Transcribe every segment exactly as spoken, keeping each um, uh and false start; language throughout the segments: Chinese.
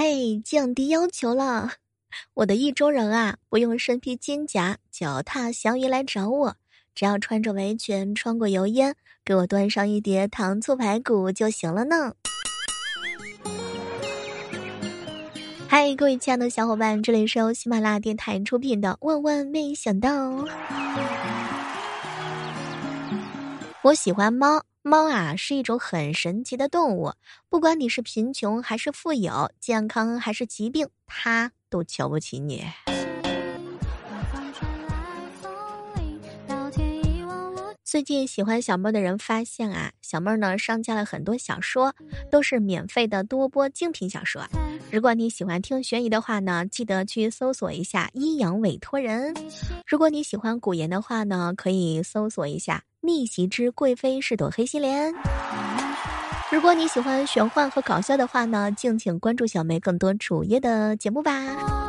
嘿，降低要求了。我的意中人啊，不用身披金甲，脚踏祥云来找我，只要穿着围裙穿过油烟，给我端上一碟糖醋排骨就行了呢。嗨，各位亲爱的小伙伴，这里是由喜马拉雅电台出品的《万万没想到》。我喜欢猫。猫啊，是一种很神奇的动物，不管你是贫穷还是富有，健康还是疾病，它都瞧不起你。最近喜欢小妹的人发现啊，小妹呢上架了很多小说，都是免费的多播精品小说。如果你喜欢听悬疑的话呢，记得去搜索一下《阴阳委托人》；如果你喜欢古言的话呢，可以搜索一下《逆袭之贵妃是朵黑心莲》。如果你喜欢玄幻和搞笑的话呢，敬请关注小梅更多主页的节目吧。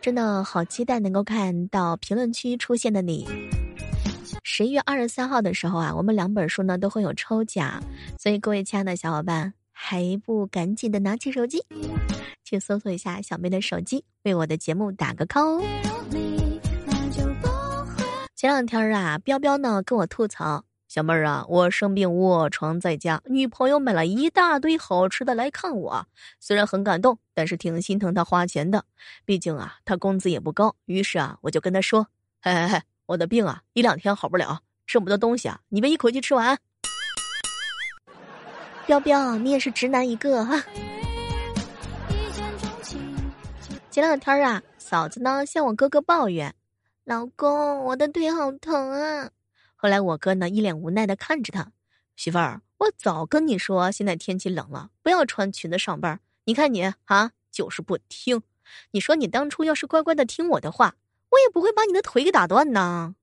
真的好期待能够看到评论区出现的你。十一月二十三号的时候啊，我们两本书呢都会有抽奖，所以各位亲爱的小伙伴，还不赶紧的拿起手机去搜索一下小妹的手机，为我的节目打个 call。 前两天啊，彪彪呢跟我吐槽，小妹儿啊，我生病卧床在家，女朋友买了一大堆好吃的来看我，虽然很感动，但是挺心疼她花钱的，毕竟啊她工资也不高。于是啊我就跟她说，嘿嘿嘿，我的病啊一两天好不了，这么多东西啊你别一口气吃完。彪彪，你也是直男一个哈。前两天啊，嫂子呢向我哥哥抱怨，老公，我的腿好疼啊。后来我哥呢一脸无奈的看着他，媳妇儿，我早跟你说现在天气冷了，不要穿裙子上班，你看你啊，就是不听。你说你当初要是乖乖的听我的话，我也不会把你的腿给打断呢。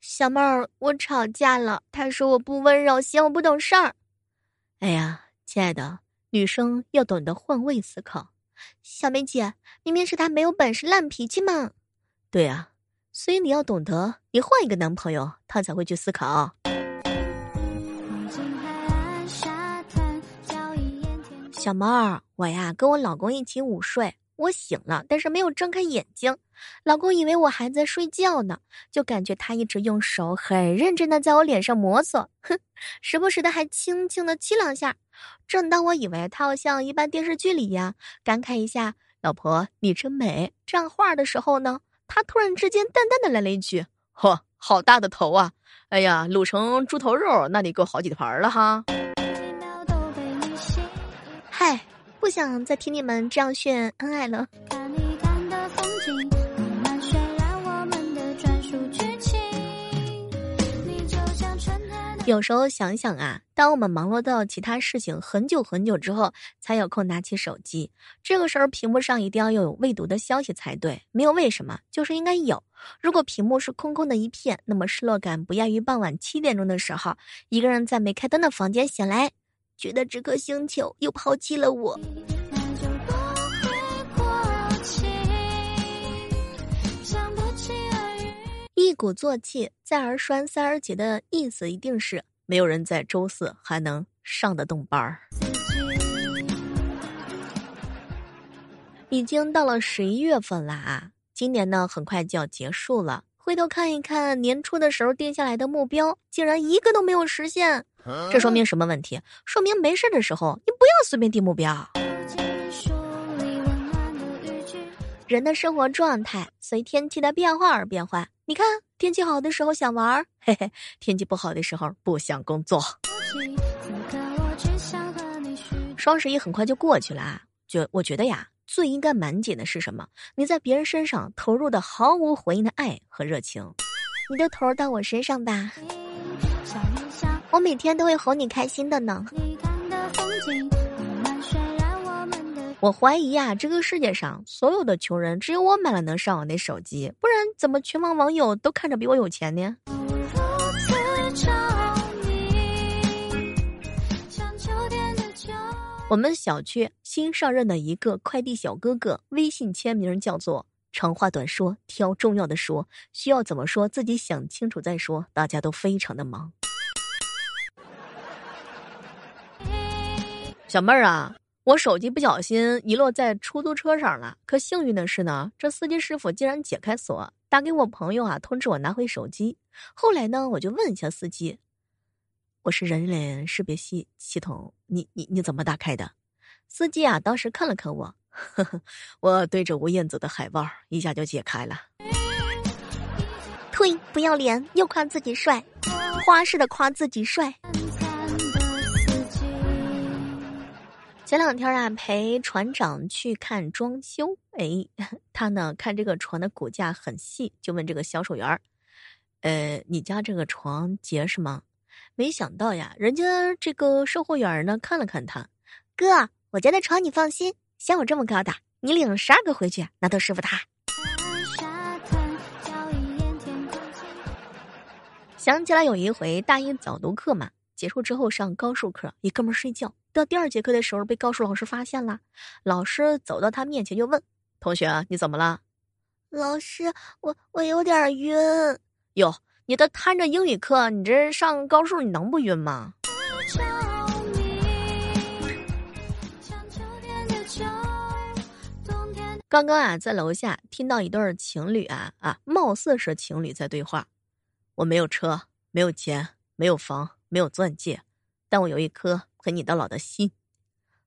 小妹儿，我吵架了，他说我不温柔，嫌我不懂事儿。哎呀，亲爱的，女生要懂得换位思考。小梅姐，明明是他没有本事烂脾气嘛。对啊，所以你要懂得，你换一个男朋友他才会去思考。小妹儿，我呀跟我老公一起午睡，我醒了但是没有睁开眼睛，老公以为我还在睡觉呢，就感觉他一直用手很认真的在我脸上摩挲，哼，时不时的还轻轻的亲两下。正当我以为他要像一般电视剧里呀、啊、感慨一下老婆你真美这样话的时候呢，他突然之间淡淡的来了一句，嚯，好大的头啊，哎呀，卤成猪头肉那你够好几盘了哈。嗨，不想再听你们这样炫恩爱了。有时候想想啊，当我们忙碌到其他事情很久很久之后才有空拿起手机，这个时候屏幕上一定要有未读的消息才对，没有为什么，就是应该有。如果屏幕是空空的一片，那么失落感不亚于傍晚七点钟的时候，一个人在没开灯的房间醒来，觉得这颗星球又抛弃了我。一鼓作气，再而衰，三而竭的意思一定是没有人在周四还能上得动班儿。已经到了十一月份了啊，今年呢很快就要结束了。回头看一看年初的时候定下来的目标，竟然一个都没有实现，这说明什么问题？说明没事的时候你不要随便定目标。人的生活状态随天气的变化而变化，你看天气好的时候想玩，嘿嘿，天气不好的时候不想工作。双十一很快就过去了啊，就我觉得呀，最应该满减的是什么？你在别人身上投入的毫无回应的爱和热情，你都投入到我身上吧，我每天都会哄你开心的呢。我怀疑啊，这个世界上所有的穷人只有我买了能上网的手机，不然怎么全网网友都看着比我有钱呢？我们小区新上任的一个快递小哥哥，微信签名叫做长话短说，挑重要的说，需要怎么说自己想清楚再说，大家都非常的忙。小妹儿啊，我手机不小心遗落在出租车上了，可幸运的是呢，这司机师傅竟然解开锁，打给我朋友啊，通知我拿回手机。后来呢，我就问一下司机，我是人脸识别系系统，你你你怎么打开的？司机啊，当时看了看我，呵呵，我对着吴彦祖的海报，一下就解开了。呸，不要脸，又夸自己帅，花式的夸自己帅。前两天啊，陪船长去看装修，哎，他呢看这个床的骨架很细，就问这个销售员，呃，你家这个床结实吗？没想到呀，人家这个售货员呢看了看他，哥，我家的床你放心，像我这么高的，你领十二个回去，拿到师傅他。想起来有一回大一早读课嘛，结束之后上高数课，一哥们睡觉。到第二节课的时候被高数老师发现了，老师走到他面前就问，同学你怎么了？老师，我我有点晕。哟，你都摊着英语课，你这上高数你能不晕吗？刚刚啊在楼下听到一对情侣啊啊貌似是情侣在对话，我没有车，没有钱，没有房，没有钻戒，但我有一颗陪你到老的心。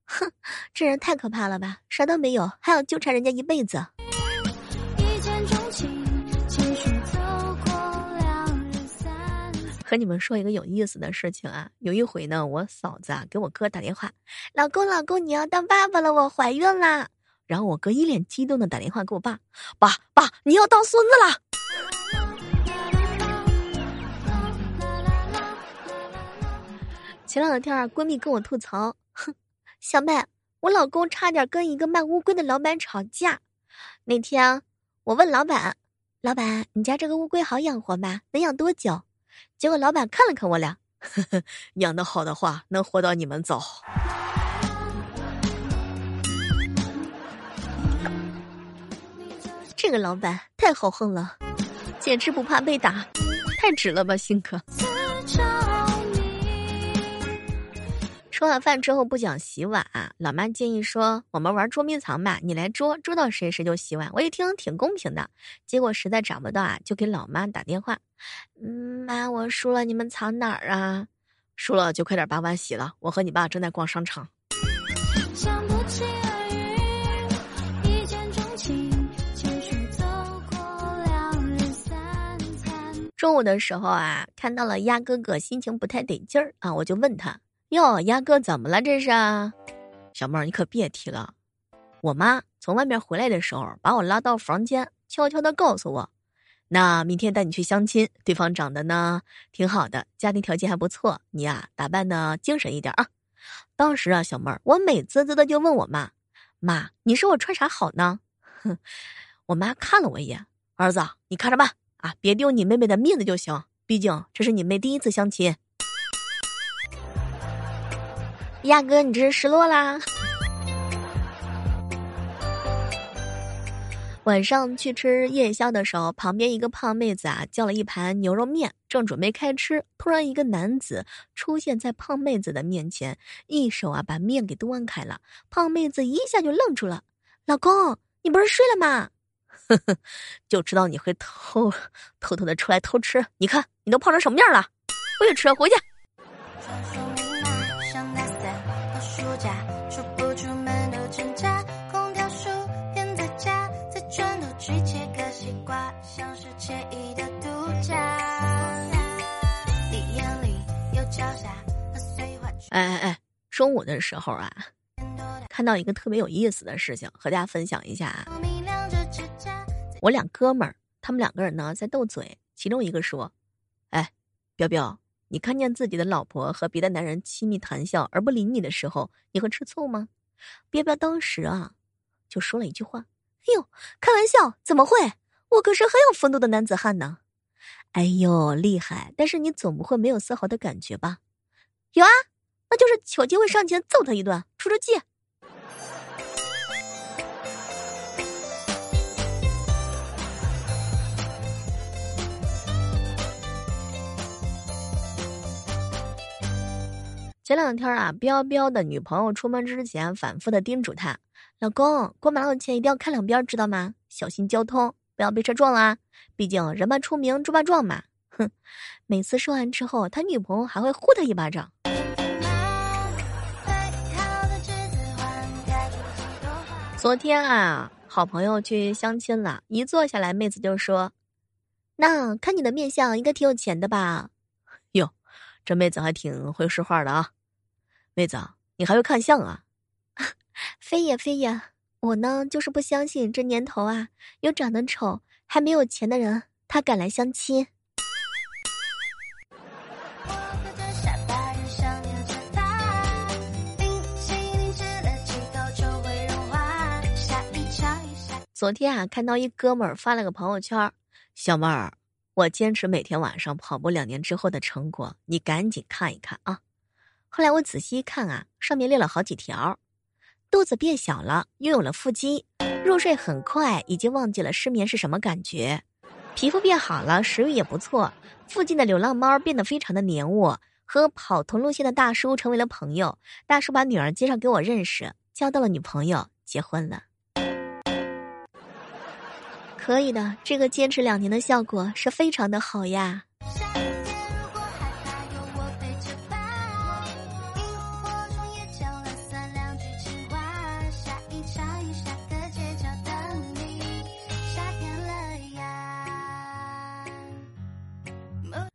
哼，这人太可怕了吧，啥都没有还要纠缠人家一辈子。和你们说一个有意思的事情啊，有一回呢我嫂子啊给我哥打电话，老公老公你要当爸爸了，我怀孕啦。然后我哥一脸激动的打电话给我爸，爸爸你要当孙子了。前两天闺蜜跟我吐槽，哼，小妹，我老公差点跟一个卖乌龟的老板吵架。那天我问老板，老板你家这个乌龟好养活吗？能养多久？结果老板看了看我俩，呵呵，养得好的话能活到你们走。这个老板太好横了，简直不怕被打，太直了吧新哥。吃完饭之后不想洗碗，老妈建议说我们玩捉迷藏吧，你来捉，捉到谁谁就洗碗。我一听挺公平的，结果实在找不到啊，就给老妈打电话，嗯，妈我输了，你们藏哪儿啊？输了就快点把碗洗了，我和你爸正在逛商场。想不起而语，一见钟情，情绪走过两人三餐。中午的时候啊，看到了鸭哥哥心情不太得劲儿啊，我就问他，哟，鸭哥怎么了这是？小妹儿你可别提了，我妈从外面回来的时候把我拉到房间，悄悄地告诉我，那明天带你去相亲，对方长得呢挺好的，家庭条件还不错，你啊打扮呢精神一点啊。当时啊小妹儿我美滋滋的就问我妈，妈你说我穿啥好呢？哼，我妈看了我一眼，儿子你看着办啊，别丢你妹妹的面子就行，毕竟这是你妹第一次相亲。鸭哥你这是失落啦。晚上去吃夜宵的时候，旁边一个胖妹子啊叫了一盘牛肉面，正准备开吃，突然一个男子出现在胖妹子的面前，一手啊把面给端开了，胖妹子一下就愣住了，老公你不是睡了吗？呵呵，就知道你会偷偷偷的出来偷吃，你看你都胖成什么样了，回去吃，回去。哎哎哎！中午的时候啊，看到一个特别有意思的事情，和大家分享一下啊。我俩哥们儿，他们两个人呢在斗嘴，其中一个说：“哎，彪彪，你看见自己的老婆和别的男人亲密谈笑而不理你的时候，你会吃醋吗？”彪彪当时啊，就说了一句话：“哎呦，开玩笑，怎么会？我可是很有风度的男子汉呢。”哎呦，厉害！但是你总不会没有丝毫的感觉吧？有啊。那就是求机会上前揍他一顿，出出气。前两天啊，彪彪的女朋友出门之前反复的叮嘱他，老公过马路前一定要看两边，知道吗？小心交通，不要被车撞啦。毕竟人怕出名，猪怕壮嘛。哼，每次说完之后，他女朋友还会呼他一巴掌。昨天啊，好朋友去相亲了，一坐下来，妹子就说：“那看你的面相，应该挺有钱的吧？”哟，这妹子还挺会说话的啊。妹子，你还会看相啊？非也非也，我呢就是不相信这年头啊，有长得丑还没有钱的人，他敢来相亲。昨天啊，看到一哥们儿发了个朋友圈，小妹儿，我坚持每天晚上跑步两年之后的成果，你赶紧看一看啊。后来我仔细一看啊，上面列了好几条。肚子变小了，拥有了腹肌，入睡很快，已经忘记了失眠是什么感觉，皮肤变好了，食欲也不错，附近的流浪猫变得非常的黏我，和跑同路线的大叔成为了朋友，大叔把女儿介绍给我认识，交到了女朋友，结婚了。可以的，这个坚持两年的效果是非常的好呀。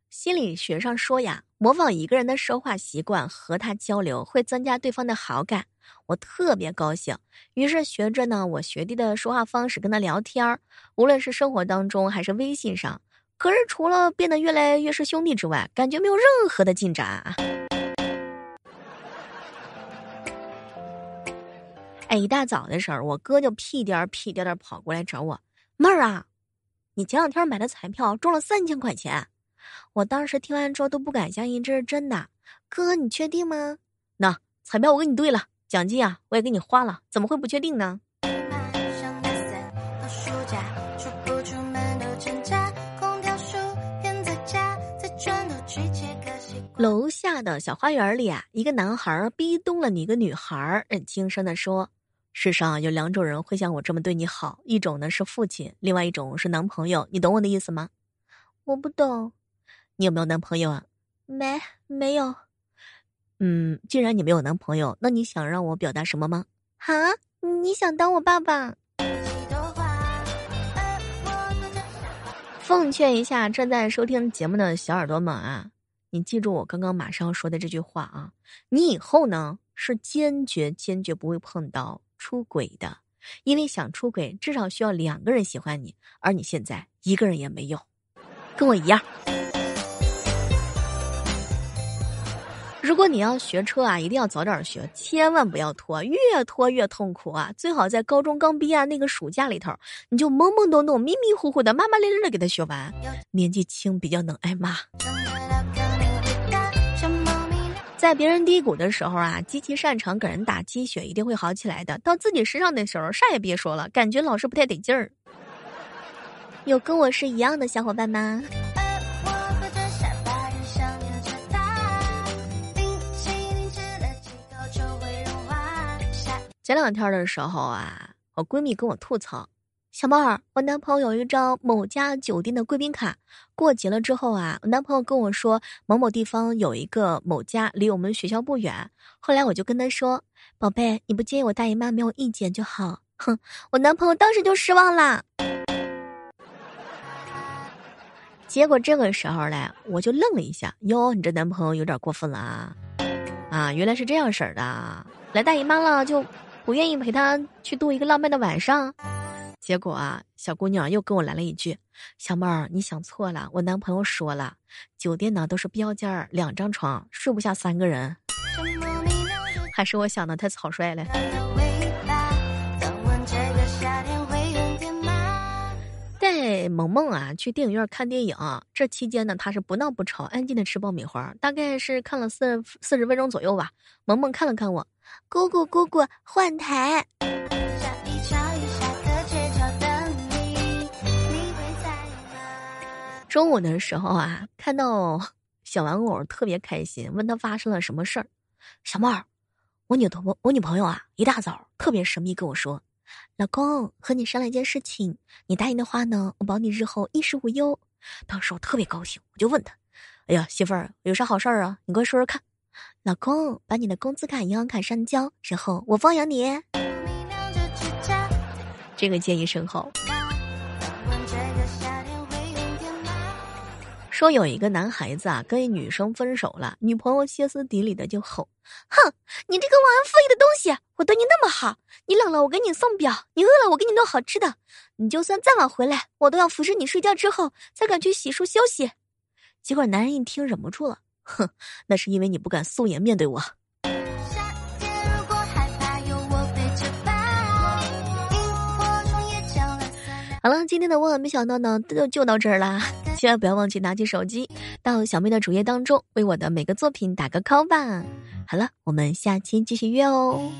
心理学上说呀，模仿一个人的说话习惯和他交流会增加对方的好感，我特别高兴。于是学着呢我学弟的说话方式跟他聊天，无论是生活当中还是微信上，可是除了变得越来越是兄弟之外，感觉没有任何的进展啊。哎，一大早的时候，我哥就屁颠儿屁颠儿跑过来找我，妹儿啊，你前两天买的彩票中了三千块钱。我当时听完之后都不敢相信这是真的，哥你确定吗？那彩票我给你兑了，奖金啊我也给你花了，怎么会不确定呢？楼下的小花园里啊，一个男孩逼咚了你一个女孩，轻声的说，世上有两种人会像我这么对你好，一种呢是父亲，另外一种是男朋友，你懂我的意思吗？我不懂。你有没有男朋友啊？没，没有。嗯，既然你没有男朋友，那你想让我表达什么吗？啊，你想当我爸爸？奉劝一下正在收听节目的小耳朵们啊，你记住我刚刚马上说的这句话啊，你以后呢是坚决坚决不会碰到出轨的，因为想出轨至少需要两个人喜欢你，而你现在一个人也没有，跟我一样。如果你要学车啊，一定要早点学，千万不要拖，越拖越痛苦啊！最好在高中刚毕业那个暑假里头，你就懵懵懂懂、迷迷糊糊的、麻麻咧咧的给他学完。年纪轻比较能挨骂。在别人低谷的时候啊，极其擅长给人打鸡血，一定会好起来的。到自己身上的时候，啥也别说了，感觉老是不太得劲儿。有跟我是一样的小伙伴吗？前两天的时候啊，我闺蜜跟我吐槽，小妹儿，我男朋友有一张某家酒店的贵宾卡，过节了之后啊，我男朋友跟我说某某地方有一个某家离我们学校不远，后来我就跟他说，宝贝，你不介意我大姨妈没有意见就好。哼，我男朋友当时就失望啦。结果这个时候嘞，我就愣了一下，哟，你这男朋友有点过分了啊！啊，原来是这样式儿的，来大姨妈了就不愿意陪他去度一个浪漫的晚上。结果啊，小姑娘又跟我来了一句，小妹儿，你想错了，我男朋友说了，酒店呢都是标间，两张床睡不下三个人。还是我想的太草率了。带萌萌啊去电影院看电影，这期间呢她是不闹不吵，安静的吃爆米花，大概是看了四四十分钟左右吧。萌萌看了看我，姑姑姑姑换台。中午的时候啊，看到小玩偶特别开心，问他发生了什么事儿。小妹儿，我女朋我女朋友啊，一大早特别神秘跟我说，老公和你商量一件事情，你答应的话呢，我保你日后衣食无忧。当时我特别高兴，我就问他，哎呀，媳妇儿有啥好事儿啊？你快说说看。老公，把你的工资卡银行卡上交，然后我包养你。这个建议深厚。说有一个男孩子啊，跟一女生分手了，女朋友歇斯底里的就吼：“哼，你这个忘恩负义的东西！我对你那么好，你冷了我给你送表，你饿了我给你弄好吃的，你就算再晚回来，我都要服侍你睡觉之后才敢去洗漱休息。”结果男人一听忍不住了：“哼，那是因为你不敢素颜面对我。”好了，今天的万万没想到呢，就就到这儿啦。千万不要忘记拿起手机，到小妹的主页当中为我的每个作品打个call吧。好了，我们下期继续约哦。